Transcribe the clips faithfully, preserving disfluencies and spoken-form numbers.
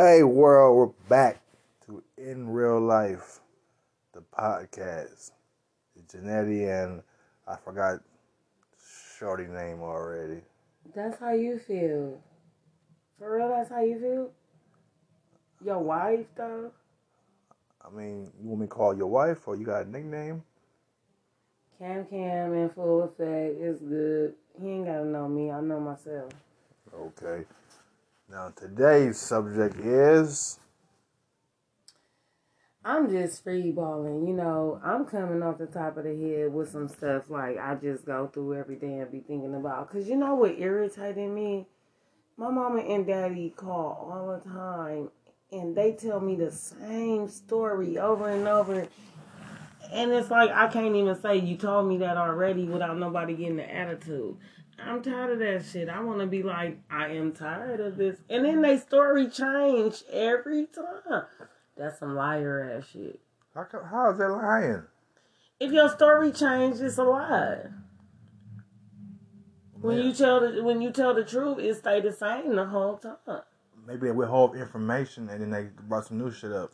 Hey world, we're back to In Real Life, the podcast. It's Jannetty and I forgot Shorty's name already. That's how you feel. For real, that's how you feel? Your wife, though? I mean, you want me to call your wife or you got a nickname? Cam Cam in full effect. It's good. He ain't got to know me. I know myself. Okay. Now, today's subject is... I'm just freeballing. You know, I'm coming off the top of the head with some stuff like I just go through every day and be thinking about. Because you know what irritated me? My mama and daddy call all the time and they tell me the same story over and over. And it's like, I can't even say you told me that already without nobody getting an attitude. I'm tired of that shit. I want to be like, I am tired of this. And then they story change every time. That's some liar ass shit. How, how is that lying? If your story changes, it's a lie. When yeah. you tell the, when you tell the truth, it stay the same the whole time. Maybe they withhold information and then they brought some new shit up.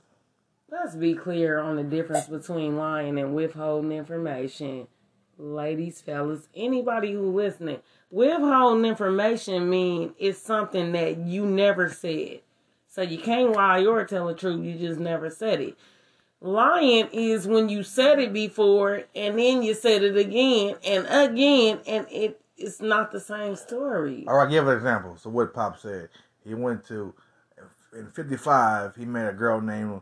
Let's be clear on the difference between lying and withholding information. Ladies, fellas, anybody who listening, withholding information means it's something that you never said. So you can't lie or tell the truth, you just never said it. Lying is when you said it before and then you said it again and again and it, it's not the same story. All right, give an example. So what Pop said, he went to, in fifty-five, he met a girl named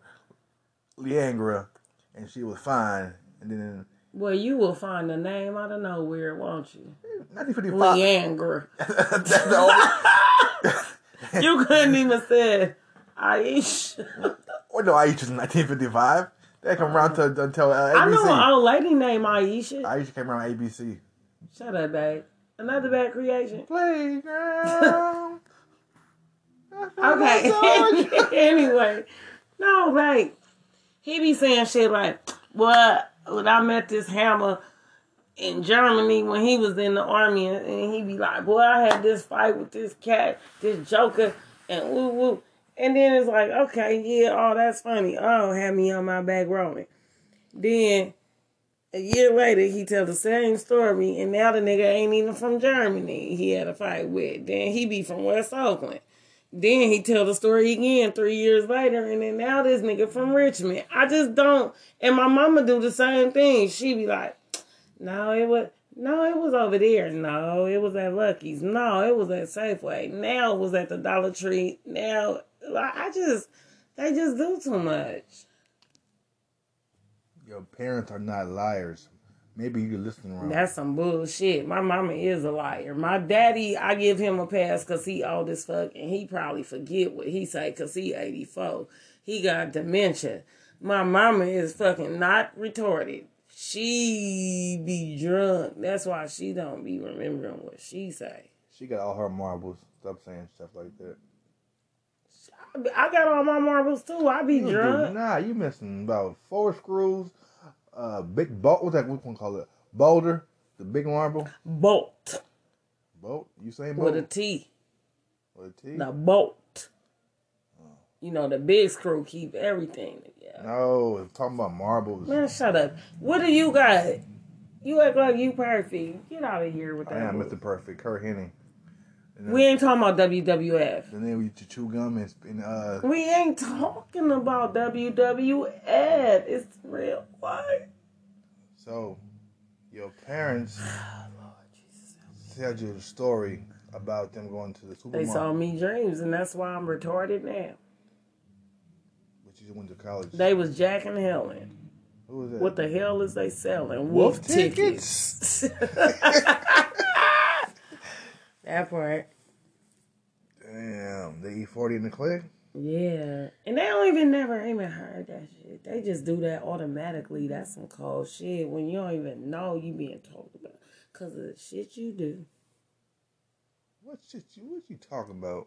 Liangra, and she was fine, and then... Well, you will find the name out of nowhere, won't you? nineteen fifty-five. Liangra. That's the only. You couldn't even say Aisha. Oh, no, Aisha's nineteen fifty-five. They come uh, around to, to, until uh, A B C. I know an old lady named Aisha. Aisha came around A B C. Shut up, babe. Another Bad Creation. Playground. Okay. Anyway. No, like... He be saying shit like, well, when I met this hammer in Germany when he was in the army, and he be like, boy, I had this fight with this cat, this joker, and woo woo. And then it's like, okay, yeah, oh, that's funny. Oh, had me on my back rolling. Then a year later, he tell the same story, and now the nigga ain't even from Germany he had a fight with. Then he be from West Oakland. Then he tell the story again three years later, and then now this nigga from Richmond. I just don't. And my mama do the same thing. She be like, no, it was no, it was over there. No, it was at Lucky's. No, it was at Safeway. Now it was at the Dollar Tree. Now, I just, they just do too much. Your parents are not liars. Maybe you listen wrong. That's some bullshit. My mama is a liar. My daddy, I give him a pass because he old as fuck and he probably forget what he say because he eighty-four. He got dementia. My mama is fucking not retarded. She be drunk. That's why she don't be remembering what she say. She got all her marbles. Stop saying stuff like that. I got all my marbles too. I be you drunk. Do, nah, you missing about four screws. Uh, big bolt. What's that? What's one call it? Boulder. The big marble. Bolt. Bolt. You saying bolt? With a T. With a T. The bolt. Oh. You know the big screw keep everything together. No, I'm talking about marbles. Man, shut up. What do you got? You act like you perfect. Get out of here with that. I am Mister Perfect. Kurt Henning. We ain't talking about W W F. And then we chew gum and spin, uh. We ain't talking about W W F. It's real life. So, your parents oh, Lord Jesus. Tell you the story about them going to the supermarket. They saw me dreams, and that's why I'm retarded now. But you went to college. They was Jack and Helen. Who was that? What the hell is they selling? Wolf, Wolf tickets. tickets. That part. Damn, they E forty in the clique? Yeah. And they don't even never even heard that shit. They just do that automatically. That's some cold shit when you don't even know you being talked about because of the shit you do. What shit you, what you talking about?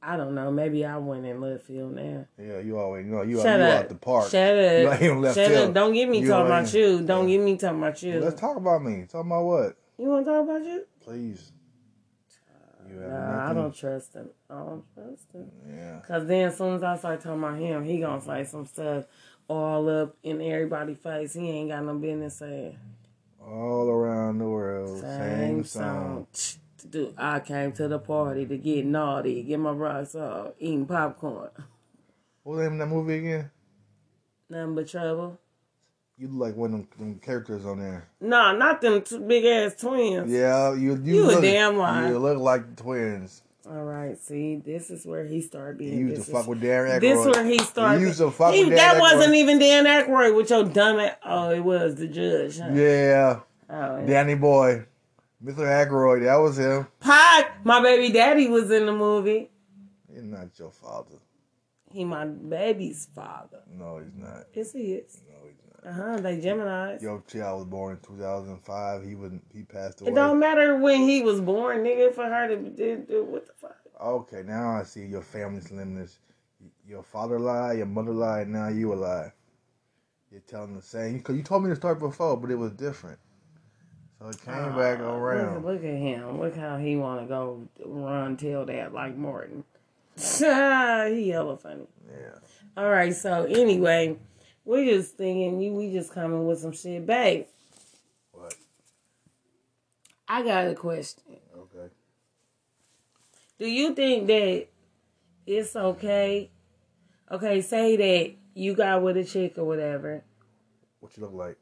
I don't know. Maybe I went in left field now. Yeah, you always know. You, Shut you up. out the park. Shut up. You ain't left Shut field. up. Don't get me you talking about you. Don't yeah. get me talking about you. Let's talk about me. Talk about what? You want to talk about you? Please. You you have nah, nothing. I don't trust him. I don't trust him. Yeah. Because then as soon as I start talking about him, he going to say some stuff all up in everybody's face. He ain't got no business saying. All around the world. Same, same song. song. Dude, I came to the party to get naughty, get my rocks off, eating popcorn. What was the name of that movie again? Nothing But Trouble. You look like one of them, them characters on there. No, not them two big-ass twins. Yeah, you you, you look, a damn liar. You look like twins. All right, see, this is where he started being... He used this to fuck is, with Dan Aykroyd. This is where he started... He used to fuck he, with Dan That Aykroyd. Wasn't even Dan Aykroyd with your dumb ass... Oh, it was the judge, huh? Yeah. Oh, yeah. Danny Boy. Mister Aykroyd, that was him. Pac, my baby daddy was in the movie. He's not your father. He my baby's father. No, he's not. Yes, he is. No, he's not. Uh-huh, they Gemini's. Your child was born in two thousand five. He wouldn't. He passed away. It don't matter when he was born, nigga, for her to do what the fuck. Okay, now I see your family's limits. Your father lied, your mother lied, now you a lie. You're telling the same. Because you told me the story before, but it was different. So it came uh, back around. Look, look at him. Look how he want to go run tell that like Martin. He hella funny. Yeah. All right. So anyway, we just thinking you. We just coming with some shit, babe. What? I got a question. Okay. Do you think that it's okay? Okay, say that you got with a chick or whatever. What you look like?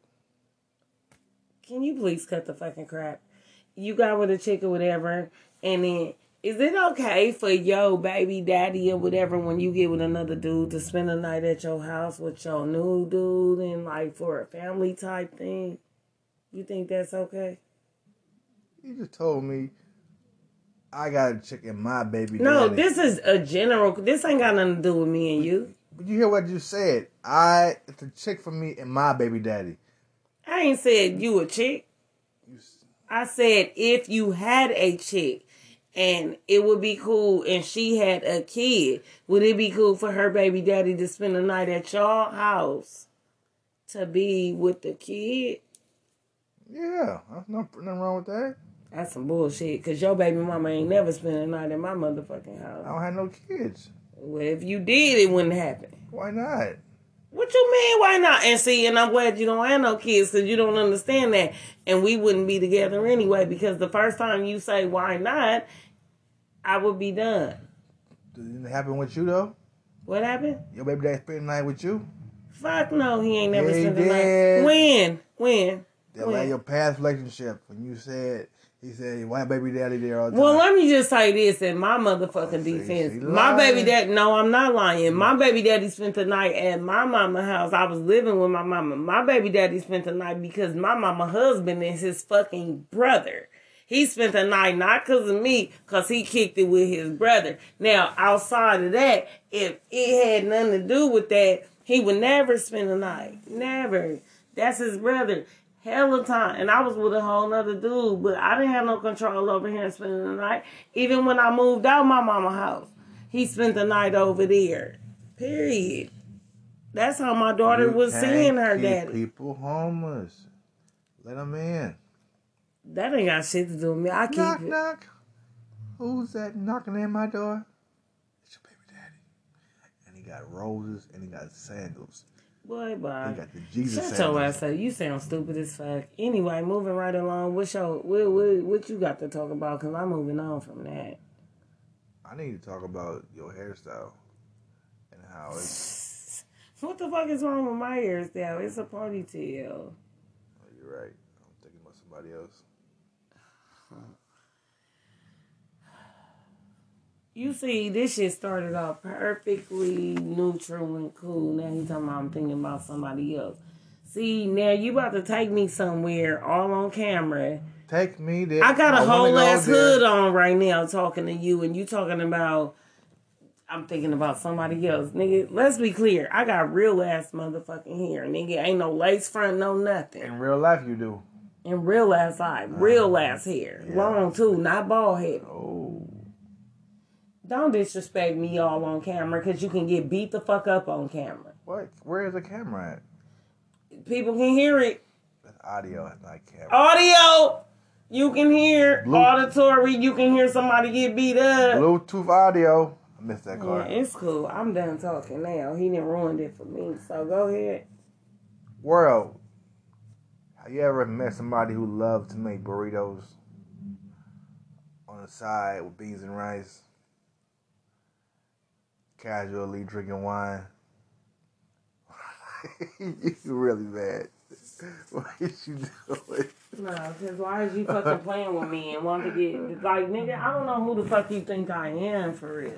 Can you please cut the fucking crap? You got with a chick or whatever, and then is it okay for yo baby daddy or whatever when you get with another dude to spend a night at your house with your new dude and like for a family type thing? You think that's okay? You just told me I got a chick in my baby no, daddy. No, this is a general. This ain't got nothing to do with me and you. But you hear what you said. I it's a chick for me and my baby daddy. I ain't said you a chick. I said if you had a chick and it would be cool and she had a kid, would it be cool for her baby daddy to spend the night at y'all house to be with the kid? Yeah, that's no, nothing wrong with that. That's some bullshit because your baby mama ain't never spent the night at my motherfucking house. I don't have no kids. Well, if you did, it wouldn't happen. Why not? What you mean? Why not? And see, and I'm glad you don't have no kids because you don't understand that. And we wouldn't be together anyway because the first time you say, why not, I would be done. Did it happen with you, though? What happened? Your baby dad spent the night with you? Fuck no, he ain't never yeah, spent the night. When? When? That was like your past relationship when you said... He said, why baby daddy there all the time? Well, let me just say this in my motherfucking see, defense. My baby daddy, no, I'm not lying. My baby daddy spent the night at my mama's house. I was living with my mama. My baby daddy spent the night because my mama's husband is his fucking brother. He spent the night not because of me, because he kicked it with his brother. Now, outside of that, if it had nothing to do with that, he would never spend the night. Never. That's his brother. Hell of time. And I was with a whole nother dude, but I didn't have no control over him spending the night. Even when I moved out my mama's house, he spent the night over there. Period. That's how my daughter you was seeing her daddy. People homeless. Let them in. That ain't got shit to do with me. I keep knock, it. knock. Who's that knocking at my door? It's your baby daddy. And he got roses and he got sandals. Boy, boy. You got the Jesus shut your ass up. You sound stupid as fuck. Anyway, moving right along. What's your, what, what, what you got to talk about? Because I'm moving on from that. I need to talk about your hairstyle and how it's... What the fuck is wrong with my hairstyle? It's a ponytail. Oh, you're right. I'm thinking about somebody else. You see, this shit started off perfectly neutral and cool. Now he's talking about I'm thinking about somebody else. See, now you about to take me somewhere all on camera. Take me there. I got a I whole ass hood on right now talking to you, and you talking about I'm thinking about somebody else. Nigga, let's be clear. I got real ass motherfucking hair. Nigga, ain't no lace front, no nothing. In real life, you do. In real life, I. Real ass hair. Yeah. Long, too. Not bald head. Oh. Don't disrespect me all on camera because you can get beat the fuck up on camera. What? Where is the camera at? People can hear it. That's audio, not camera. Audio! You can hear Blue- auditory. You can hear somebody get beat up. Bluetooth audio. I missed that card. Yeah, it's cool. I'm done talking now. He didn't ruin it for me. So go ahead. World. Have you ever met somebody who loved to make burritos on the side with beans and rice? Casually drinking wine. You really mad. What is you doing? No, because why is you fucking playing with me and want to get... Like, nigga, I don't know who the fuck you think I am, for real.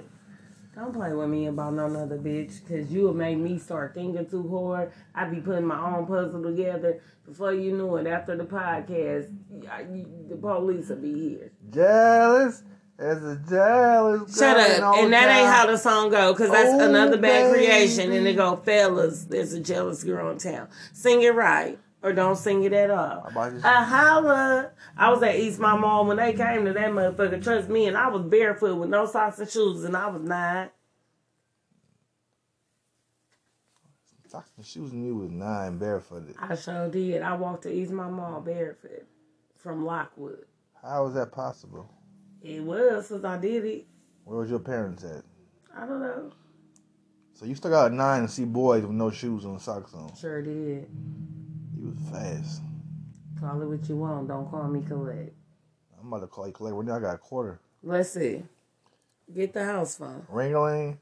Don't play with me about no other bitch, because you would make me start thinking too hard. I'd be putting my own puzzle together. Before you knew it, after the podcast, I, you, the police would be here. Jealous? As a jealous Shut up. And that town. Ain't how the song go, because that's oh, Another Bad baby. Creation. And they go, fellas, there's a jealous girl in town. Sing it right, or don't sing it at all. A holla. I was at East My Mall when they came to that motherfucker. Trust me, and I was barefoot with no socks and shoes, and I was nine. Socks and shoes, and you was nine barefooted. I sure did. I walked to East My Mall barefoot from Lockwood. How was that possible? It was, since I did it. Where was your parents at? I don't know. So you stuck out at nine and see boys with no shoes and socks on. Sure did. You was fast. Call it what you want. Don't call me Collect. I'm about to call you Collect. Right now I got a quarter. Let's see. Get the house phone. Ring-a-ling.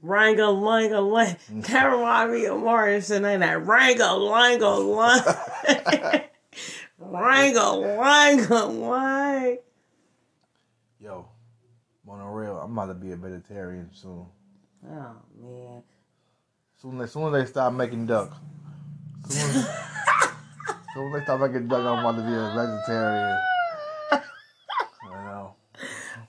Ring-a-ling-a-ling. That reminds me of Morrison, ain't that? Ring-a-ling-a-ling. Ring-a-ling-a-ling. Yo, on the real, I'm about to be a vegetarian soon. Oh, man. Soon as soon as they stop making duck. Soon as, soon as they stop making duck, I'm about to be a vegetarian. I know.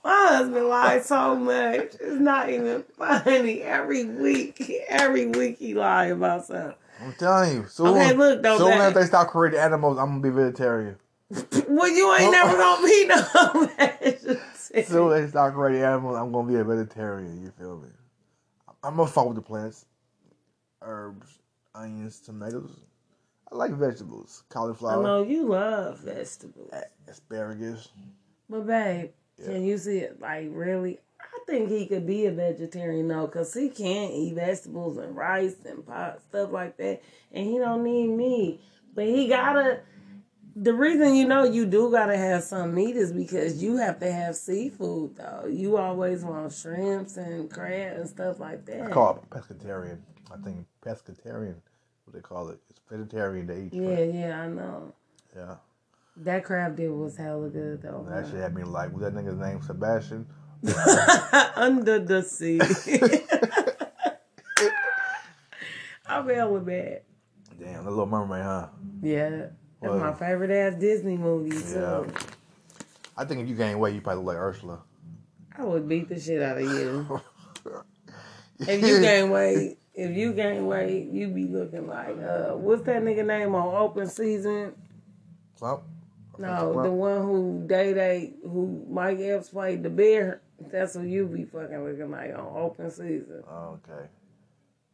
My husband lies so much. It's not even funny. Every week, every week he lies about something. I'm telling you. Soon, okay, look, though, soon as they stop creating animals, I'm going to be vegetarian. Well, you ain't never gonna be no vegetarian. As soon as they start creating animals, I'm gonna be a vegetarian. You feel me? I'm gonna fuck with the plants, herbs, onions, tomatoes. I like vegetables, cauliflower. I know you love vegetables, asparagus. But babe, yeah. Can you see it? Like really, I think he could be a vegetarian though, cause he can't eat vegetables and rice and pot stuff like that, and he don't need meat. But he gotta. The reason you know you do gotta have some meat is because you have to have seafood, though. You always want shrimps and crab and stuff like that. I call it pescatarian. I think pescatarian, what they call it. It's vegetarian to eat. Yeah, crab. Yeah, I know. Yeah. That crab dip was hella good, though. That huh? Shit had me like, was that nigga's name Sebastian? Under the sea. I'm hella bad. Damn, The Little Mermaid, huh? Yeah. That's my favorite ass Disney movie, too. Yeah. I think if you gain weight, you probably look like Ursula. I would beat the shit out of you. If you gain weight, if you gain weight, you be looking like, uh, what's that nigga name on Open Season? Klump? No, Klump. The one who Day Day, who Mike Epps played, the bear. That's who you be fucking looking like on Open Season. Oh, okay.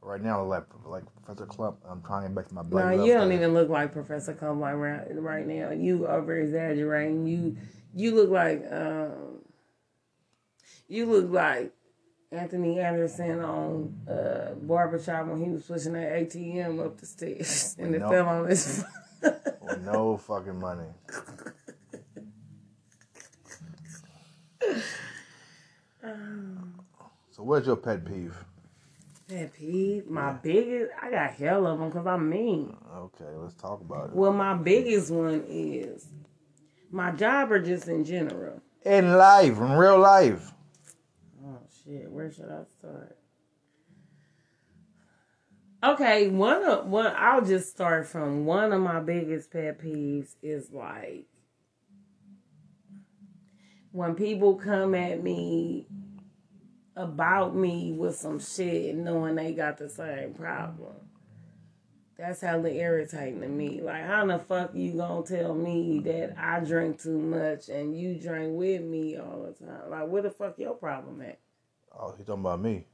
Right now, like, like Professor Klump, I'm trying to get back to my black No, you don't thing. Even look like Professor Klump like right, right now. You over-exaggerating. You you look like um, you look like Anthony Anderson on uh, Barbershop when he was pushing that A T M up the stairs and it no, fell on his with no fucking money. um, so what's your pet peeve? Pet peeve, my yeah. biggest, I got hell of them because I'm mean. Okay, let's talk about it. Well, my biggest one is my job or just in general? In life, in real life. Oh, shit, where should I start? Okay, one of, one, I'll just start from one of my biggest pet peeves is like when people come at me about me with some shit knowing they got the same problem. That's hella irritating to me. Like, how the fuck you gonna tell me that I drink too much and you drink with me all the time? Like, where the fuck your problem at? Oh, he talking about me.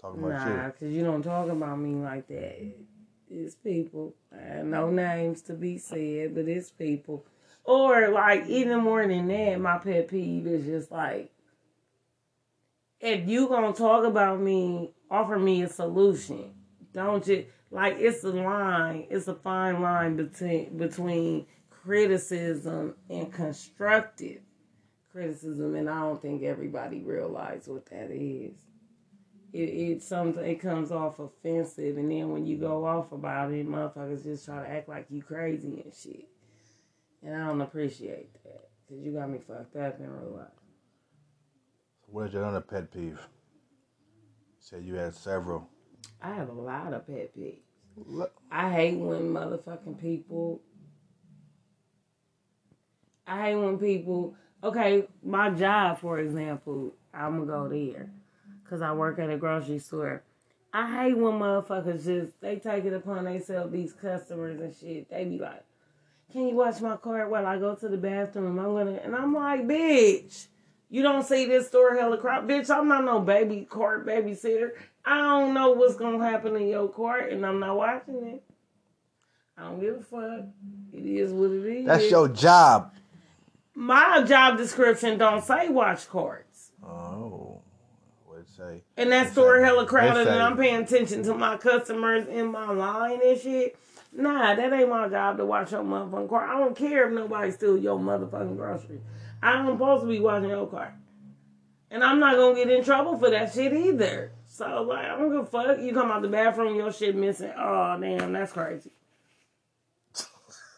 Talking about nah, you. Nah, because you don't talk about me like that. It's people. No names to be said, but it's people. Or, like, even more than that, my pet peeve is just, like, if you gonna talk about me, offer me a solution. Don't you, like, it's a line, it's a fine line between, between criticism and constructive criticism, and I don't think everybody realizes what that is. It, it, something, it comes off offensive, and then when you go off about it, motherfuckers just try to act like you crazy and shit. And I don't appreciate that, because you got me fucked up in real life. What is your other pet peeve? You said you had several. I have a lot of pet peeves. What? I hate when motherfucking people... I hate when people... Okay, my job, for example, I'm going to go there, because I work at a grocery store. I hate when motherfuckers just... They take it upon themselves, these customers and shit. They be like... Can you watch my cart while I go to the bathroom? I'm gonna, and I'm like, bitch, you don't see this store hella crap. Bitch, I'm not no baby cart babysitter. I don't know what's gonna happen in your cart, and I'm not watching it. I don't give a fuck. It is what it is. That's your job. My job description don't say watch carts. Oh, what'd it say? And that store hella crowded, and I'm paying attention to my customers in my line and shit. Nah, that ain't my job to watch your motherfucking car. I don't care if nobody steals your motherfucking groceries. I'm supposed to be watching your car. And I'm not going to get in trouble for that shit either. So, like, I don't give a fuck. You come out the bathroom, your shit missing. Oh, damn, that's crazy.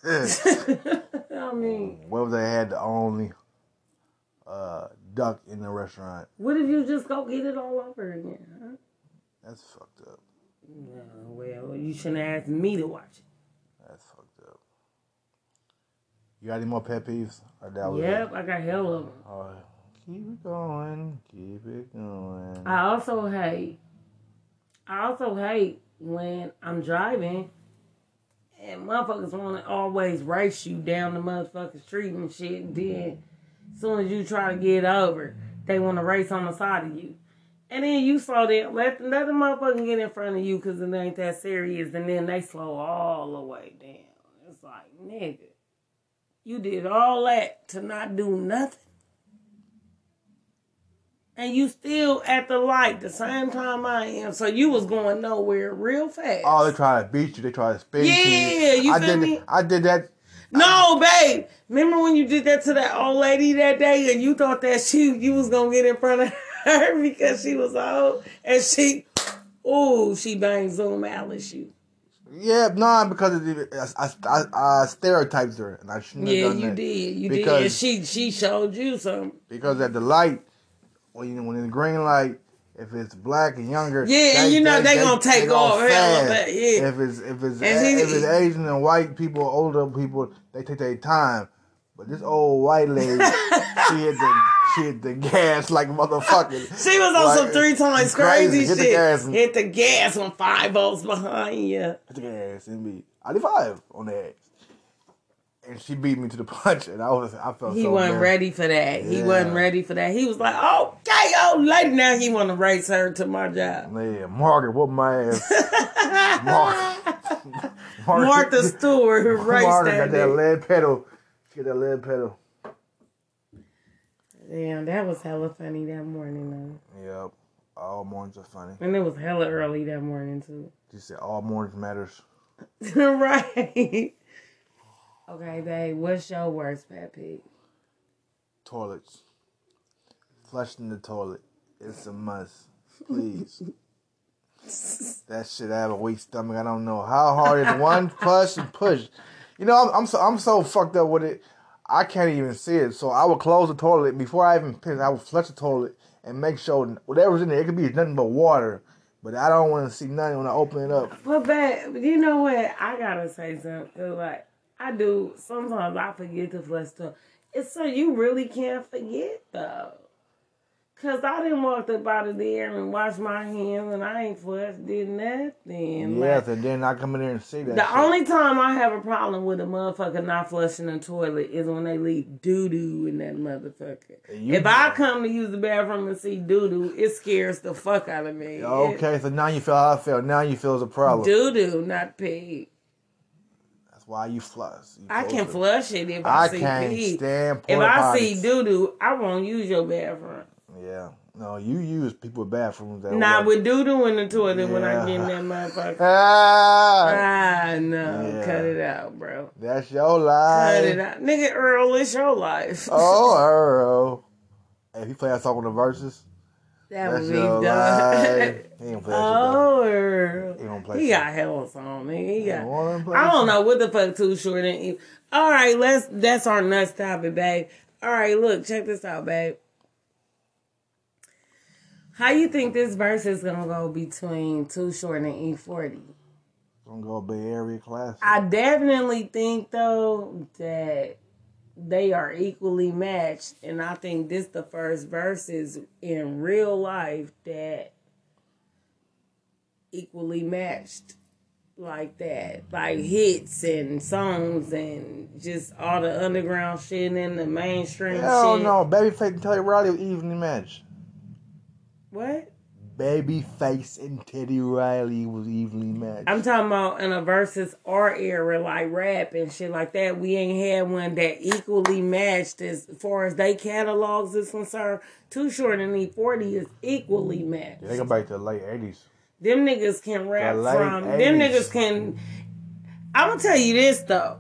I mean. What if they had the only uh, duck in the restaurant? What if you just go get it all over again, huh? That's fucked up. No, well, you shouldn't ask me to watch it. That's fucked up. You got any more pet peeves? Or that was yep, it? I got hell of them. All right. Keep it going. Keep it going. I also hate, I also hate when I'm driving and motherfuckers want to always race you down the motherfucking street and shit. And then, as soon as you try to get over, they want to race on the side of you. And then you slow down. Let, let the motherfucker get in front of you because it ain't that serious. And then they slow all the way down. It's like, nigga, you did all that to not do nothing. And you still at the light the same time I am. So you was going nowhere real fast. Oh, they try to beat you. They try to spin yeah, you. Yeah, you I feel did, me? I did that. No, babe. Remember when you did that to that old lady that day and you thought that she you was going to get in front of her? Her because she was old and she, ooh, she banged Zoom Alice you. Yeah, no, because it, I, I, I stereotyped her and I shouldn't yeah, have done that. Yeah, you did, you because, did. And she she showed you something. Because at the light, when when in the green light, if it's black and younger, yeah, they, and you know they, they, they gonna take they off hell yeah. If it's if it's he, if it's Asian and white people, older people, they take their time. But this old white lady, she had the. Hit the gas like motherfucker. She was on like, some three times crazy, crazy hit shit. The gas and, hit the gas on five volts behind you. Hit the gas and me. I did five on that. And she beat me to the punch, and I was I felt he so. He wasn't mad. ready for that. Yeah. He wasn't ready for that. He was like, okay, old lady. Now he want to race her to my job. Yeah, Margaret whooped my ass. Margaret. Martha Stewart who raced Margaret that. Margaret got that lead pedal. She got that lead pedal. Damn, that was hella funny that morning, though. Yep. All mornings are funny. And it was hella early that morning, too. She said, all mornings matters. Right. Okay, babe, what's your worst pet peeve? Toilets. Flushing the toilet. It's a must. Please. That shit, I have a weak stomach. I don't know how hard it is. One flush and push. You know, I'm, I'm so I'm so fucked up with it. I can't even see it, so I would close the toilet before I even piss. I would flush the toilet and make sure whatever's in there. It could be nothing but water, but I don't want to see nothing when I open it up. But babe, you know what? I gotta say something. Like I do sometimes, I forget to flush the toilet. It's so you really can't forget though, cause I didn't walk up out of there and wash my hands, and I ain't flushed, did nothing. Yes, like, and then I come in there and see that. The shit. Only time I have a problem with a motherfucker not flushing the toilet is when they leave doo doo in that motherfucker. You if know. I come to use the bathroom and see doo doo, it scares the fuck out of me. Okay, it, so now you feel how I feel. Now you feel it's a problem. Doo doo, not pee. That's why you flush. You I can flush it if I, I see can't pee. Stand if I bodies. see doo doo, I won't use your bathroom. Yeah. No, you use people's bathrooms that Nah, work. with doo-doo in the toilet yeah. when I get in that motherfucker. ah, ah, no. Yeah. Cut it out, bro. That's your life. Cut it out. Nigga, Earl, it's your life. Oh, Earl. Hey, if you play that song on the verses, that would be done. He don't play that oh, shit, Earl. He don't play He shit. got hell song, nigga. He got, don't I don't shit. know what the fuck Too Short and Evil. All right, let's, that's our nuts topic, babe. All right, look, check this out, babe. How you think this verse is gonna go between Too Short and E forty? Gonna go Bay Area classic. I definitely think though that they are equally matched, and I think this the first verses in real life that equally matched like that, like hits and songs and just all the underground shit and the mainstream. Hell shit. Hell no, Babyface and Teddy Riley were evenly matched. What? Babyface and Teddy Riley was evenly matched. I'm talking about in a versus our era, like rap and shit like that. We ain't had one that equally matched as far as they catalogs is concerned. Too Short and E forty is equally matched. Yeah, they go back to the late eighties. Them niggas can rap the from. eighties. Them niggas can. I'm gonna tell you this though,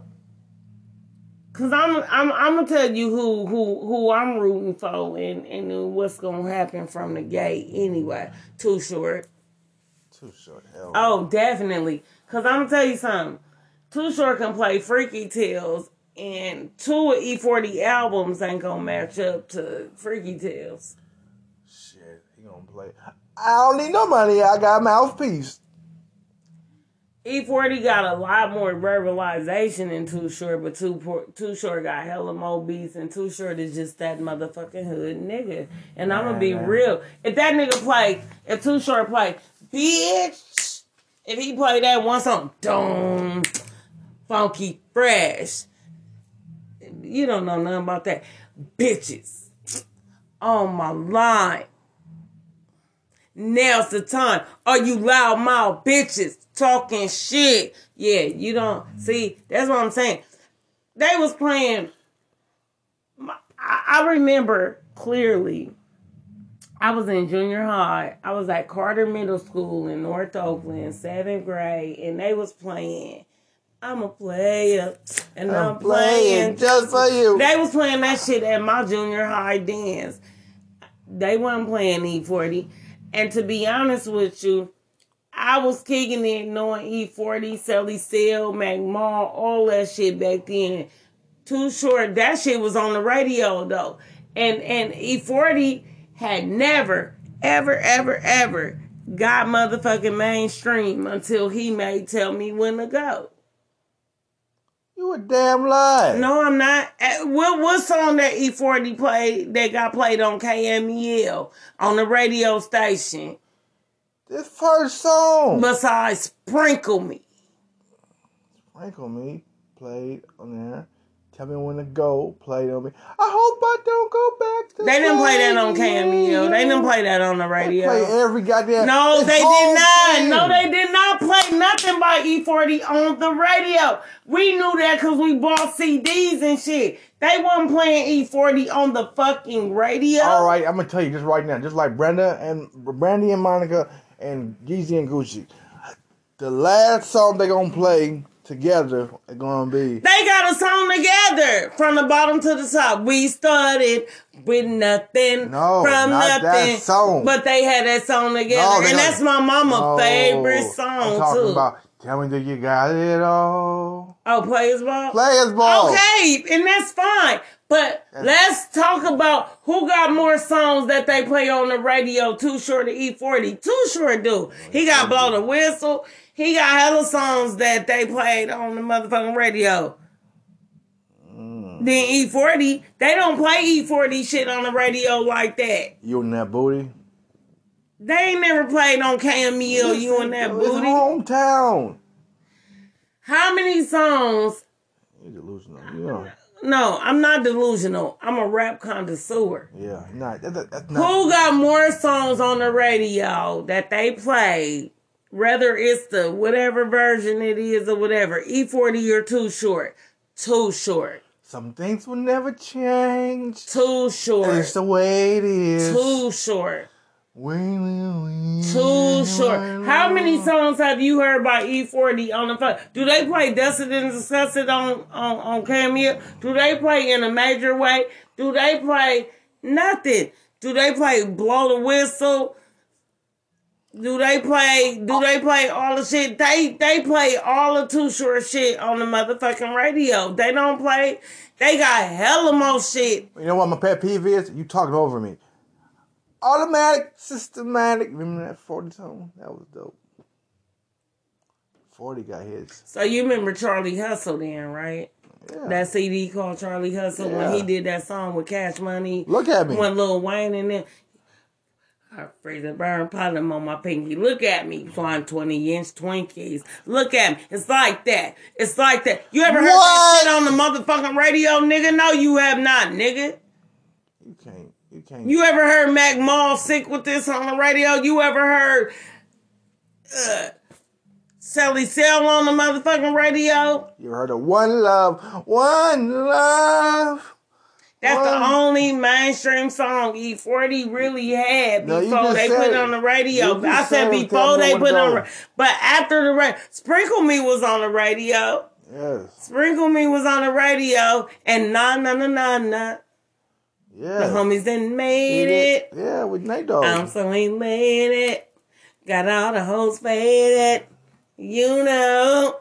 cause I'm I'm I'm gonna tell you who who who I'm rooting for and and what's gonna happen from the gate anyway. Too Short. Too Short. Hell. Oh, definitely. Cause I'm gonna tell you something. Too Short can play Freaky Tales, and two of E forty albums ain't gonna match up to Freaky Tales. Shit, he gonna play. I don't need no money. I got mouthpiece. E forty got a lot more verbalization than Too Short, but Too, Too Short got hella more beats, and Too Short is just that motherfucking hood nigga. And I'm gonna be real. If that nigga play, if Too Short play, bitch, if he play that one song, dum, funky, fresh, you don't know nothing about that. Bitches, on my line. Now's the time. Are you loud mouth bitches talking shit? Yeah, you don't see. That's what I'm saying. They was playing. I remember clearly. I was in junior high. I was at Carter Middle School in North Oakland, seventh grade, and they was playing. I'm a player, and I'm, I'm playing, playing just for you. They was playing that shit at my junior high dance. They weren't playing E forty. And to be honest with you, I was kicking it, ignoring E forty, Sally Seal, Mac Mall, all that shit back then. Too Short, that shit was on the radio though. And and E forty had never, ever, ever, ever got motherfucking mainstream until he made Tell Me When to Go. You a damn lie. No, I'm not. What what song that E forty played that got played on K M E L on the radio station? This first song. Besides Sprinkle Me. Sprinkle Me played on there. Tell Me When to Go played on me. I hope I don't go back to They didn't play that on K M E L. They didn't play that on the radio. They play every goddamn No, they did not. Thing. No, they did not play nothing by E forty on the radio. We knew that because we bought C Ds and shit. They wasn't playing E forty on the fucking radio. All right, I'm going to tell you just right now. Just like Brenda and Brandy and Monica and Geezy and Gucci. The last song they going to play together are gonna be. They got a song together from the bottom to the top. We started with nothing, no, from not nothing. That song. But they had that song together, no, and that's my mama's no, favorite song I'm talking too. About, tell me, do you got it all? Oh, Players Ball. Players Ball. Okay, and that's fine. But that's let's talk about who got more songs that they play on the radio. Too Short to E forty. Too Short, dude. He got Blow the Whistle. He got hella songs that they played on the motherfucking radio. Mm. Then E forty, they don't play E forty shit on the radio like that. You and That Booty? They ain't never played on K M E L, You and That Booty. Hometown. How many songs? You're delusional. Yeah. No, I'm not delusional. I'm a rap connoisseur. Yeah, not, that, that's not. Who got more songs on the radio that they played? Whether it's the whatever version it is or whatever. E forty, you're too short. Too short. Some things will never change. Too short. It's the way it is. Too short. Too short. How many songs have you heard by E forty on the phone? Do they play Dusted and Disgusted on, on, on K M E L? Do they play In a Major Way? Do they play nothing? Do they play Blow the Whistle? Do they play, do they play all the shit? They, they play all the Too Short shit on the motherfucking radio. They don't play, they got hella more shit. You know what my pet peeve is? You talking over me. Automatic, systematic. Remember that forty song? That was dope. forty got hits. So you remember Charlie Hustle then, right? Yeah. That C D called Charlie Hustle, yeah, when he did that song with Cash Money. Look at me. When Lil Wayne and them. I freeze a burn problem on my pinky. Look at me. So I'm twenty inch Twinkies. Look at me. It's like that. It's like that. You ever heard what? that shit on the motherfucking radio, nigga? No, you have not, nigga. You can't. You can't. You ever heard Mac Mall sick with this on the radio? You ever heard uh, Sally Cell on the motherfucking radio? You heard of One Love. One Love. That's um, the only mainstream song E forty really had before no, they put it on the radio. I said before they put on, but after the radio, Sprinkle Me was on the radio. Yes. Sprinkle Me was on the radio, and na na na na na. Yeah. The homies done made it. it. Yeah, with Nate Dogg. I'm so he made it. Got all the hoes faded. You know.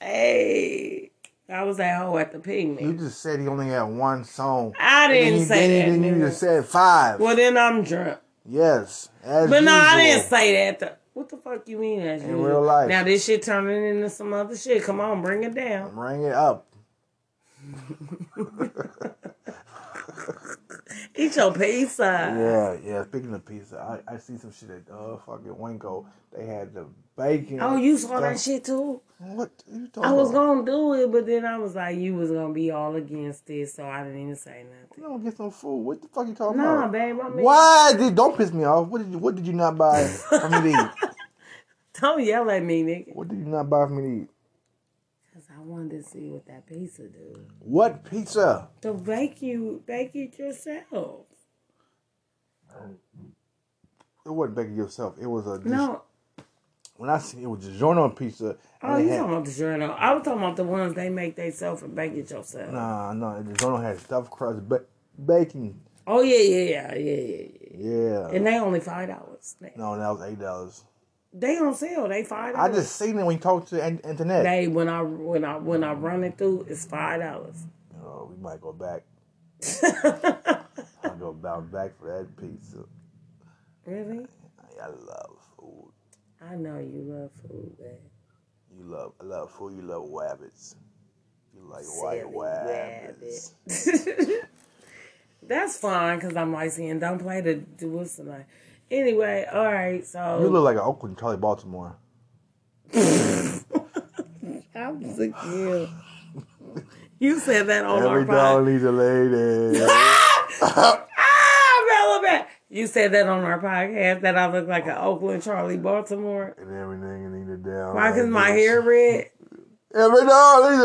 Hey. I was that hoe at the picnic. You just said he only had one song. I didn't you, say then, that. Then you no. just said five. Well, then I'm drunk. Yes. As but usual. No, I didn't say that. The, what the fuck you mean as In usual? Real life. Now this shit turning into some other shit. Come on, bring it down. Bring it up. Eat your pizza. Yeah, yeah. Speaking of pizza, I, I see some shit at uh fucking Winko. They had the bacon. Oh, you saw that shit too? What you talking about? I was gonna do it, but then I was like, you was gonna be all against it, so I didn't even say nothing. You don't get some food. What the fuck you talking nah, about? Nah, babe. I mean, why did don't piss me off? What did you What did you not buy for me to eat? Don't yell at me, nigga. What did you not buy for me to eat? I wanted to see what that pizza do. What pizza? To bake you, bake it yourself. It wasn't baking yourself. It was a dish. No. When I see it was DiGiorno pizza. Oh, you had, talking about DiGiorno? I was talking about the ones they make themselves and bake it yourself. Nah, no, DiGiorno had stuffed crust ba- baking. Oh yeah, yeah, yeah, yeah, yeah, yeah. And they only five dollars. No, that was eight dollars. They on sale. They five dollars. I just seen it when you talk to the internet. They when I when I when I run it through, it's five dollars. Oh, we might go back. I'll go bounce back for that pizza. Really? I, I love food. I know you love food, man. You love I love food. You love wabbits. You like white wabbits. Wabbit. That's fine because I'm like saying don't play the do what's tonight. Anyway, all right, so... You look like an Oakland Charlie Baltimore. I'm sick of you. You said that on Every our podcast. Every dog needs a lady. Ah, relevant. You said that on our podcast, that I look like an Oakland Charlie Baltimore. And everything needs a down. Why, because like my this. hair red? Every dog needs a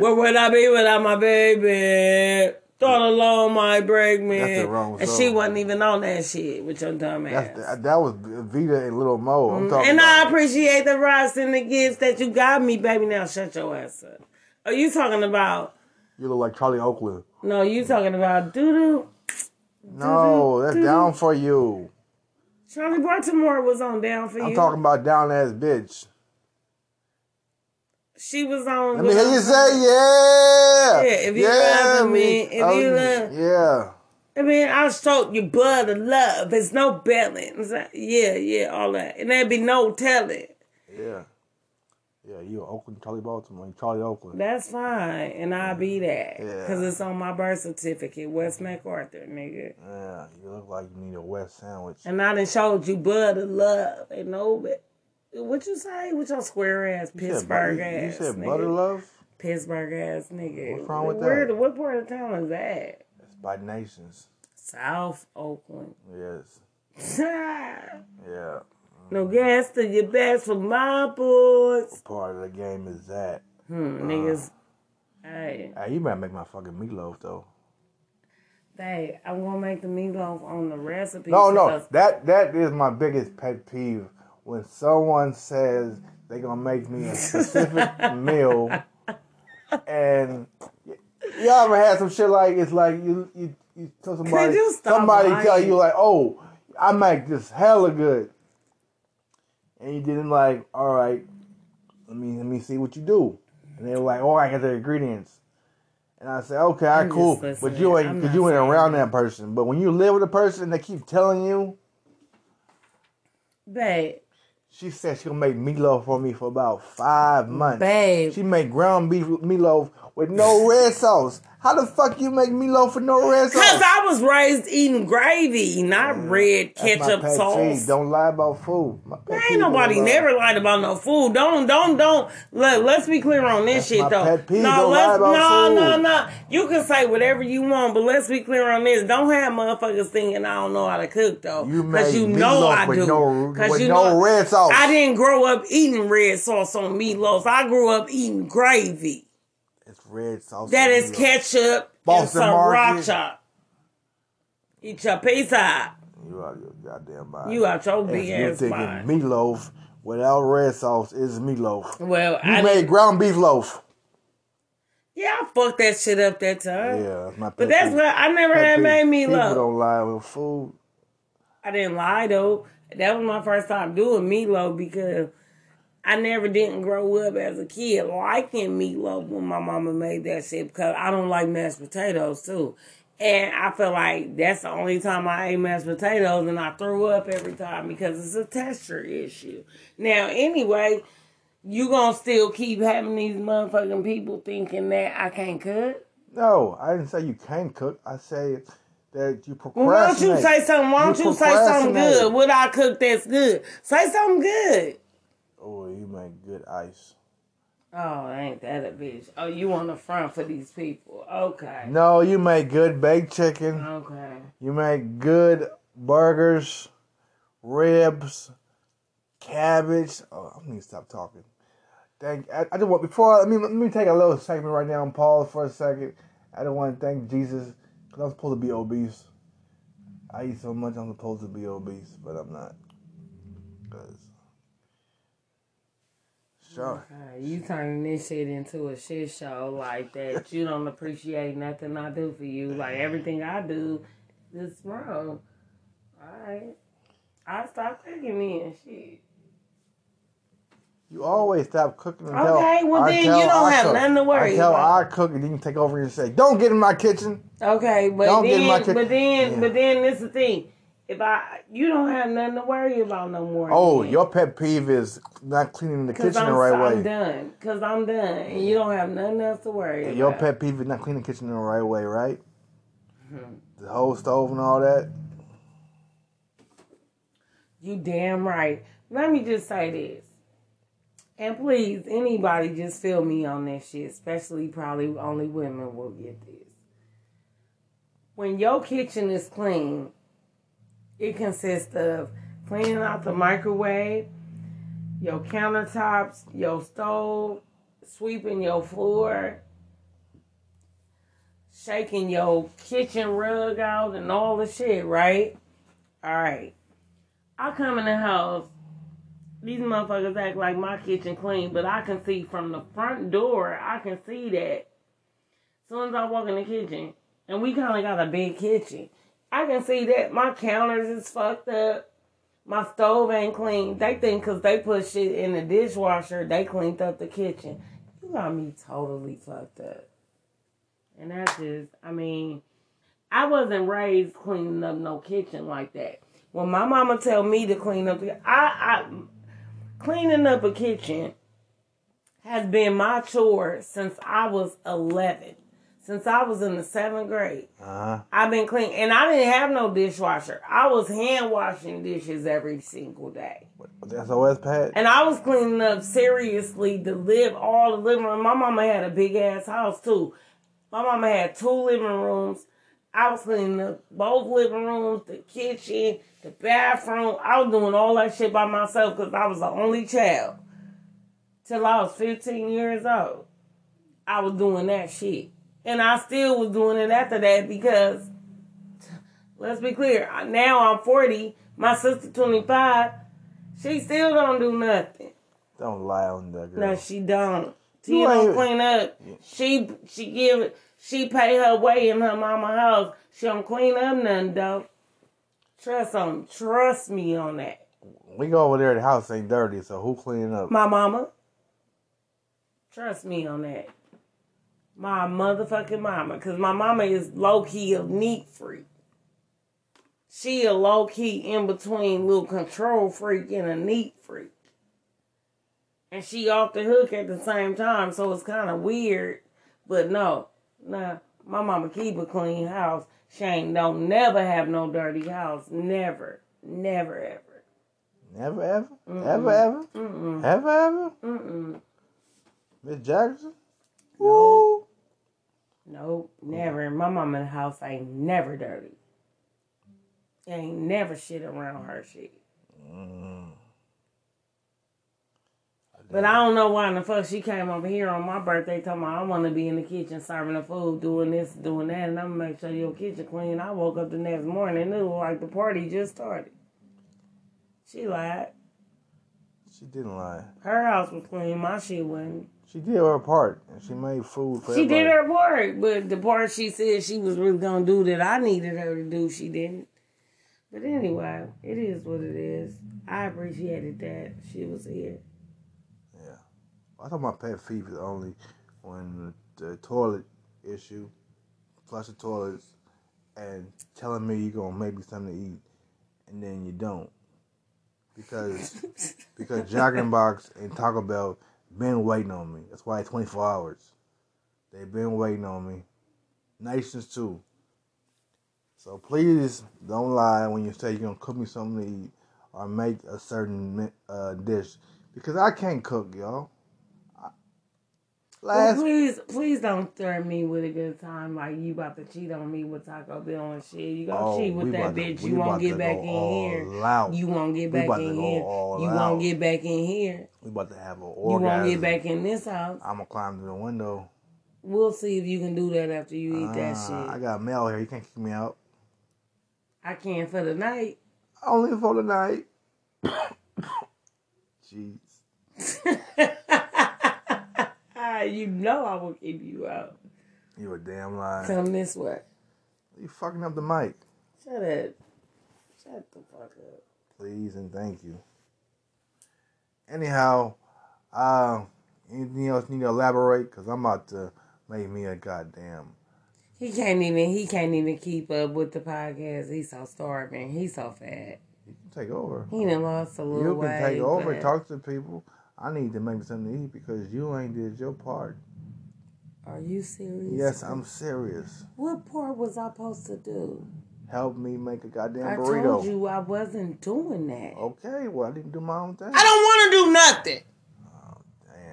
lady. Where would I be without my baby? Thought alone might break me. That's the wrong song. And she wasn't even on that shit with your dumb ass. That's the, that was Vita and Little Mo. I'm mm-hmm. talking and about I appreciate the rides and the gifts that you got me, baby. Now shut your ass up. Are you talking about... You look like Charlie Oakland. No, you talking about doo-doo. No, doo-doo, that's doo-doo. Down for you. Charlie Baltimore was on Down for I'm You. I'm talking about Down Ass Bitch. She was on. Let me hear you say, yeah. Yeah, if you yeah, love me, if um, you love. Yeah. I mean, I'll show you blood of love. There's no balance. Yeah, yeah, all that. And there'd be no telling. Yeah. Yeah, you Oakland, Charlie Baltimore, Charlie Oakland. That's fine. And I'll be that. Yeah. Because it's on my birth certificate, West MacArthur, nigga. Yeah, you look like you need a West sandwich. And I done showed you blood of love. Ain't no bit. What you say with your square ass Pittsburgh ass? You said, you said butter love? Pittsburgh ass nigga. What's wrong with Where, that? What part of town is that? It's by Nations. South Oakland. Yes. Yeah. No gas to your bags for my boys. What part of the game is that? Hmm, uh, niggas. Hey. Hey, you better make my fucking meatloaf, though. Hey, I'm going to make the meatloaf on the recipe. No, no. That, that is my biggest pet peeve. When someone says they're going to make me a specific meal, and y'all ever had some shit like, it's like you, you, you tell somebody, you somebody lying? Tell you like, oh, I make this hella good. And you didn't like, all right, let me let me see what you do. And they were like, oh, I got the ingredients. And I said, okay, I'm cool. But you ain't, cause you ain't around that person. But when you live with a person and they keep telling you. Babe. She said she'll make meatloaf for me for about five months. Babe. She make ground beef meatloaf with no red sauce. How the fuck you make meatloaf with no red sauce? Because I was raised eating gravy, not mm, red ketchup sauce. Don't lie about food. Ain't nobody never lied about no food. Don't, don't, don't. Look, let's be clear on this shit, though. No, let's, no, no, no. You can say whatever you want, but let's be clear on this. Don't have motherfuckers thinking I don't know how to cook, though. You make meatloaf with no red sauce. I didn't grow up eating red sauce on meatloaf. I grew up eating gravy. Red sauce. That is ketchup and sriracha. Eat your pizza. You out your goddamn mind. You out your big ass mind. Meatloaf without red sauce is meatloaf. Well, you I made ground beef loaf. Yeah, I fucked that shit up that time. Yeah, that's my. But that's what I never had made meatloaf. People don't lie with food. I didn't lie though. That was my first time doing meatloaf because. I never didn't grow up as a kid liking meatloaf when my mama made that shit because I don't like mashed potatoes, too. And I feel like that's the only time I ate mashed potatoes and I threw up every time because it's a texture issue. Now, anyway, you gonna still keep having these motherfucking people thinking that I can't cook? No, I didn't say you can't cook. I say that you procrastinate. Well, why don't you say something? Why don't you, you say something good? What I cook that's good? Say something good. Oh, you make good ice. Oh, ain't that a bitch? Oh, you on the front for these people. Okay. No, you make good baked chicken. Okay. You make good burgers, ribs, cabbage. Oh, I need to stop talking. Thank. I, I just want, before, let me, let me take a little segment right now and pause for a second. I don't want to thank Jesus because I'm supposed to be obese. I eat so much I'm supposed to be obese, but I'm not. Because... Sure. Okay, you turning this shit into a shit show like that. You don't appreciate nothing I do for you. Like everything I do is wrong. Alright. I stop cooking me and shit. You always stop cooking and okay, well then you don't have nothing to worry about. I tell I cook and then you take over and say, don't get in my kitchen. Okay, but don't then get in my kitchen. but then yeah. but then this is the thing. If I, you don't have nothing to worry about no more. Oh, again. Your pet peeve is not cleaning the kitchen I'm, the right I'm way. Because I'm done. Because I'm done. And you don't have nothing else to worry yeah, about. Your pet peeve is not cleaning the kitchen the right way, right? Mm-hmm. The whole stove and all that. You damn right. Let me just say this. And please, anybody just feel me on this shit. Especially probably only women will get this. When your kitchen is clean... It consists of cleaning out the microwave, your countertops, your stove, sweeping your floor, shaking your kitchen rug out and all the shit, right? All right. I come in the house. These motherfuckers act like my kitchen clean, but I can see from the front door, I can see that. As soon as I walk in the kitchen, and we kind of got a big kitchen. I can see that my counters is fucked up. My stove ain't clean. They think because they put shit in the dishwasher, they cleaned up the kitchen. You got me totally fucked up. And that's just, I mean, I wasn't raised cleaning up no kitchen like that. When my mama tell me to clean up, the, I, I cleaning up a kitchen has been my chore since I was eleven. Since I was in the seventh grade, uh-huh. I've been clean. And I didn't have no dishwasher. I was hand washing dishes every single day. With the S O S pad? And I was cleaning up seriously to live all the living room. My mama had a big ass house too. My mama had two living rooms. I was cleaning up both living rooms, the kitchen, the the bathroom. I was doing all that shit by myself because I was the only child. Till I was fifteen years old, I was doing that shit. And I still was doing it after that because, let's be clear, now I'm forty, my sister twenty-five, she still don't do nothing. Don't lie on that girl. No, she don't. She don't clean up. She she give she pay her way in her mama house. She don't clean up nothing, though. Trust on trust me on that. We go over there, the house ain't dirty, so who cleaning up? My mama. Trust me on that. My motherfucking mama. Because my mama is low-key a neat freak. She a low-key in-between little control freak and a neat freak. And she off the hook at the same time, so it's kind of weird. But no, nah, my mama keep a clean house. She ain't don't never have no dirty house. Never. Never, ever. Never, ever? Mm-mm. Ever, ever? Mm-mm. Ever, ever? Mm-mm. Miss Jackson? Woo! Nope, never. My mama in the house ain't never dirty. Ain't never shit around her shit. Mm. I but I don't know why in the fuck she came over here on my birthday talking about I want to be in the kitchen serving the food, doing this, doing that, and I'm going to make sure your kitchen clean. I woke up the next morning and it looked like the party just started. She lied. She didn't lie. Her house was clean. My shit wasn't. She did her part, and she made food for everybody. She did her part, but the part she said she was really going to do that I needed her to do, she didn't. But anyway, it is what it is. I appreciated that she was here. Yeah. I thought my pet peeve is only when the toilet issue, flush the toilets, and telling me you're going to make me something to eat, and then you don't. Because because Jack in the Box and Taco Bell been waiting on me. That's why it's twenty-four hours. They've been waiting on me. Nations too. So please don't lie when you say you're going to cook me something to eat or make a certain uh, dish. Because I can't cook, y'all. I, last well, please please don't throw me with a good time like you about to cheat on me with Taco Bell and shit. You going to oh, cheat with that bitch. To, you won't get back in here. Loud. You won't get back in here. You loud. Won't get back in here. We about to have an orgasm. You won't get back in this house. I'm going to climb through the window. We'll see if you can do that after you eat uh, that shit. I got mail here. You can't kick me out. I can for the night. Only for the night. Jeez. You know I will keep you out. You a damn liar. Come this way. You fucking up the mic. Shut up. Shut the fuck up. Please and thank you. Anyhow, uh, anything else need to elaborate? Because I'm about to make me a goddamn... He can't even He can't even keep up with the podcast. He's so starving. He's so fat. You can take over. He done lost a little you weight. You can take over and talk to people. I need to make me something to eat because you ain't did your part. Are you serious? Yes, I'm serious. What part was I supposed to do? Help me make a goddamn burrito. I told you I wasn't doing that. Okay, well, I didn't do my own thing. I don't want to do nothing. Oh, damn.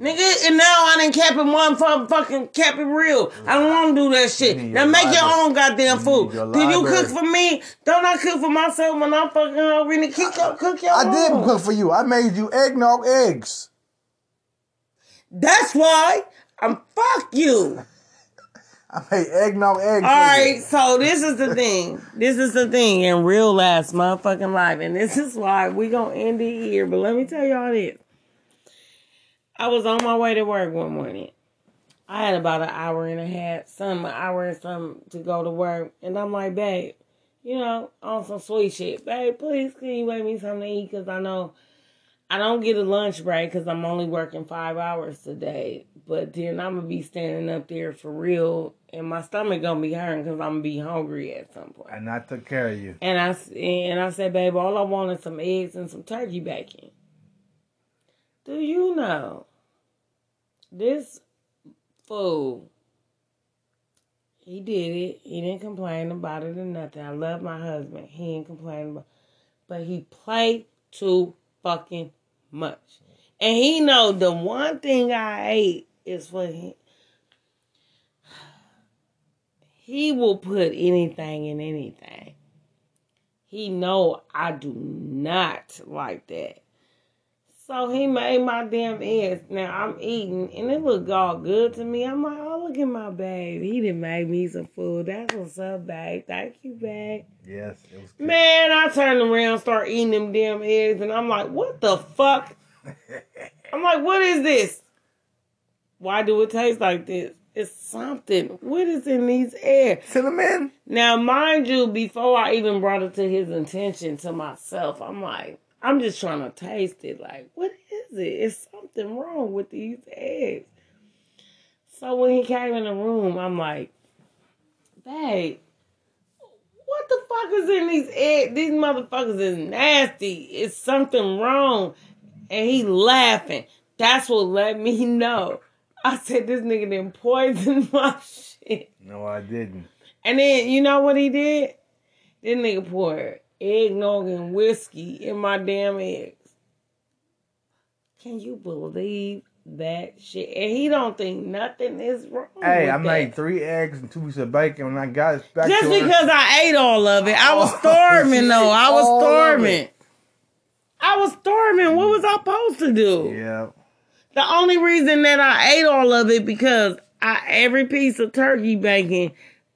Nigga, and now I done kept it one fucking, kept it real. I don't want to do that shit. You now make library. Your own goddamn you food. Did you cook for me? Don't I cook for myself when I'm fucking hungry? And cook your, cook your I own. I didn't cook for you. I made you eggnog eggs. That's why I'm fuck you. I made eggnog eggs. All right, so this is the thing. This is the thing in real last motherfucking life. And this is why we going to end it here. But let me tell y'all this. I was on my way to work one morning. I had about an hour and a half, some an hour and some to go to work. And I'm like, babe, you know, on some sweet shit. Babe, please, can you make me something to eat? Because I know I don't get a lunch break because I'm only working five hours today. But then I'm going to be standing up there for real. And my stomach gonna be hurting because I'm gonna be hungry at some point. And I took care of you. And I, and I said, babe, all I want is some eggs and some turkey bacon. Do you know this fool, he did it. He didn't complain about it or nothing. I love my husband. He didn't complain about it. But he played too fucking much. And he know the one thing I ate is for him. He will put anything in anything. He know I do not like that. So he made my damn eggs. Now I'm eating, and it looked all good to me. I'm like, oh, look at my babe. He done made me some food. That's what's up, babe. Thank you, babe. Yes, it was good. Man, I turned around, start eating them damn eggs, and I'm like, what the fuck? I'm like, what is this? Why do it taste like this? It's something. What is in these eggs? Cinnamon. Now, mind you, before I even brought it to his attention, to myself, I'm like, I'm just trying to taste it. Like, what is it? It's something wrong with these eggs. So when he came in the room, I'm like, babe, what the fuck is in these eggs? These motherfuckers is nasty. It's something wrong. And he laughing. That's what let me know. I said, this nigga didn't poison my shit. No, I didn't. And then, you know what he did? This nigga poured eggnog and whiskey in my damn eggs. Can you believe that shit? And he don't think nothing is wrong. Hey, with I that. Made three eggs and two pieces of bacon when I got it back. Just to because her. I ate all of it. I was storming, though. I was storming. I was storming. What was I supposed to do? Yeah. The only reason that I ate all of it because I every piece of turkey bacon,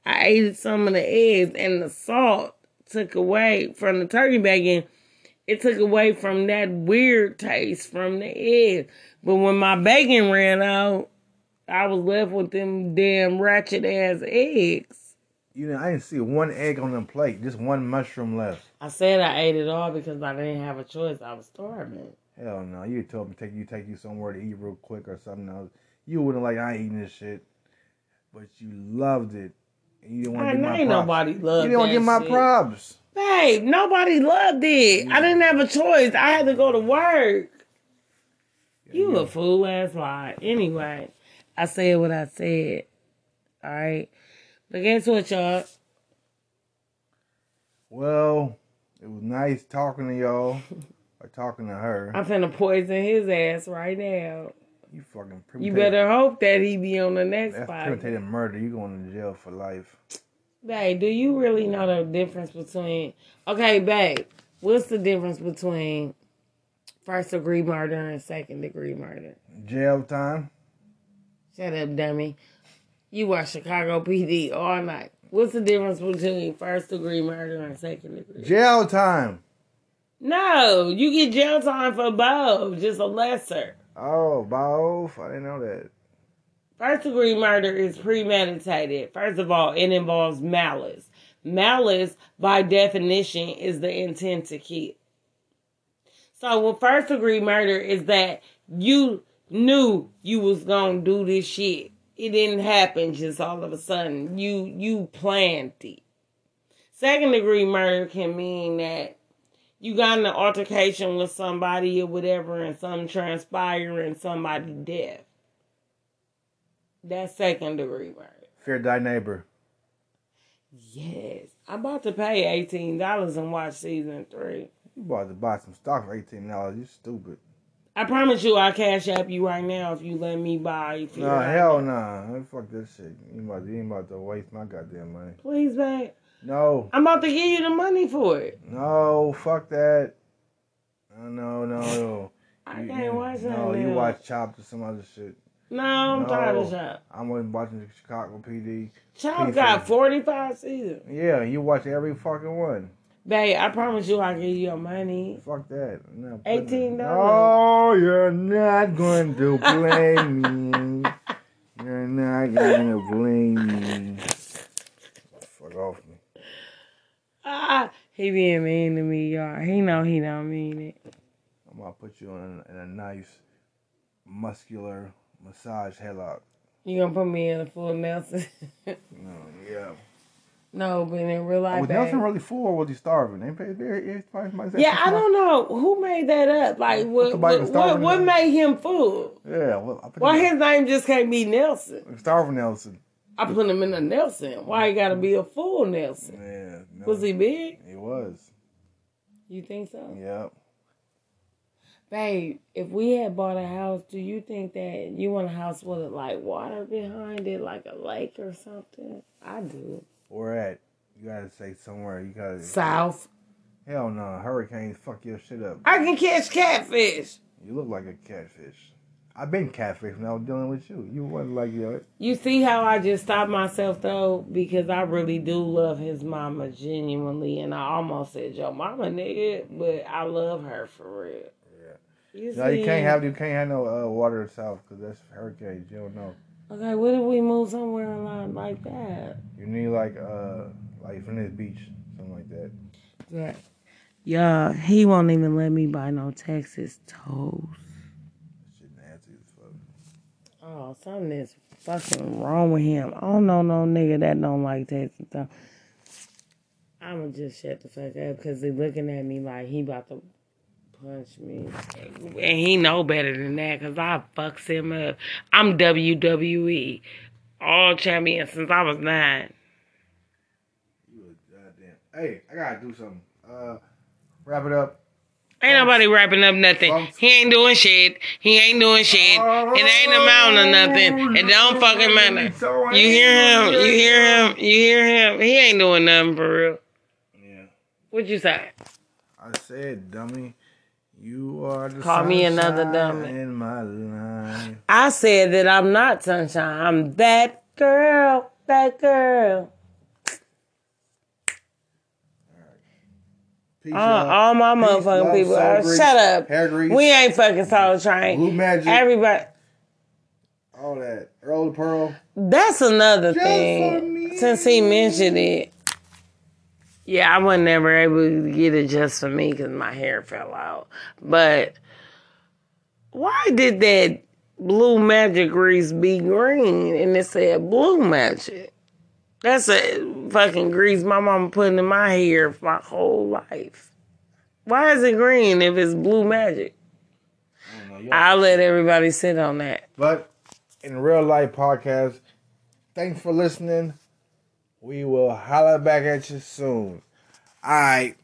I ate some of the eggs, and the salt took away from the turkey bacon. It took away from that weird taste from the eggs. But when my bacon ran out, I was left with them damn ratchet ass eggs. You know, I didn't see one egg on the plate, just one mushroom left. I said I ate it all because I didn't have a choice. I was starving. Hell no, you told me take you take you somewhere to eat real quick or something else. You wouldn't like I ain't eating this shit, but you loved it. And you didn't want to get my ain't props. Nobody loved. You didn't want to get my shit. Props, babe. Nobody loved it. Yeah. I didn't have a choice. I had to go to work. Yeah, you yeah. a fool ass lie. Anyway, I said what I said. All right, but guess what, y'all? Well, it was nice talking to y'all. Talking to her. I'm finna poison his ass right now. You fucking You better hope that he be on the next spot. That's premeditated murder. You going to jail for life. Babe, do you really know the difference between... Okay, babe, what's the difference between first degree murder and second degree murder? Jail time. Shut up, dummy. You watch Chicago P D all night. What's the difference between first degree murder and second degree? Jail time. No, you get jail time for both, just a lesser. Oh, both? I didn't know that. First degree murder is premeditated. First of all, it involves malice. Malice, by definition, is the intent to kill. So, well, first degree murder is that you knew you was gonna do this shit. It didn't happen just all of a sudden. You you planned it. Second degree murder can mean that you got in an altercation with somebody or whatever, and something transpired and somebody dead. That's second degree murder. Fear thy neighbor. Yes. I'm about to pay eighteen dollars and watch season three. You about to buy some stock for eighteen dollars. You stupid. I promise you I'll cash app you right now if you let me buy. No, nah, hell no. Nah. Fuck that shit. You ain't about to, you ain't about to waste my goddamn money. Please, babe. No. I'm about to give you the money for it. No, fuck that. No, no, no. no. I you, can't watch that. No, you watch Chopped or some other shit. No, I'm no. tired of Chopped. I'm watching Chicago P D. Chopped got forty-five seasons. Yeah, you watch every fucking one. Babe, I promise you I'll give you your money. Fuck that. No, eighteen dollars. No, you're not going to blame me. You're not going to blame me. Fuck off me. Ah, he being mean to me, y'all. He know he don't mean it. I'm gonna put you in a, in a nice, muscular massage headlock. You gonna put me in a full Nelson? No, yeah. No, but in real life, oh, was babe, Nelson really full or was he starving? They, yeah, I don't know who made that up. Like, what? What, what, what made him full? Yeah. Well, I put Why him his name just can't be Nelson? Starving Nelson. I put him in a Nelson. Why he gotta be a full Nelson? Yeah, no. Was he big? He was. You think so? Yep. Babe, if we had bought a house, do you think that you want a house with like water behind it, like a lake or something? I do. Or at you gotta say somewhere you gotta south. Hell no, nah. Hurricanes fuck your shit up. I can catch catfish. You look like a catfish. I've been catfish when I was dealing with you. You wasn't like that. You see how I just stopped myself, though? Because I really do love his mama genuinely. And I almost said, yo, mama, nigga. But I love her for real. Yeah. You no, see? You can't have, you can't have no uh, water south because that's hurricanes. You don't know. Okay, what if we move somewhere in line like that? You need, like, uh, like from this beach, something like that. Yeah. Yeah, he won't even let me buy no Texas toast. Oh, something is fucking wrong with him. I don't know no nigga that don't like Texas toast. I'ma just shut the fuck up because he looking at me like he about to punch me. And he know better than that because I fucks him up. I'm W W E. All champion since I was nine. You a goddamn... Hey, I gotta do something. Uh, wrap it up. Ain't nobody wrapping up nothing. He ain't doing shit. He ain't doing shit. It ain't amounting to nothing. It don't fucking matter. You hear him? You hear him? You hear him? He ain't doing nothing for real. Yeah. What'd you say? I said, dummy, you are the Call me another dummy. In my life. I said that I'm not sunshine. I'm that girl. That girl. Peace, uh, all my motherfucking people. Uh, shut up. Hair grease. We ain't fucking Soul Train. Blue Magic. Everybody. All that. Earl the Pearl. That's another Just thing. Since he mentioned it. Yeah, I was never able to get it just for me because my hair fell out. But why did that Blue Magic grease be green and it said Blue Magic? That's a fucking grease my mama putting in my hair for my whole life. Why is it green if it's Blue Magic? I don't know, I'll let everybody sit on that. But in real life podcast, thanks for listening. We will holler back at you soon. All right.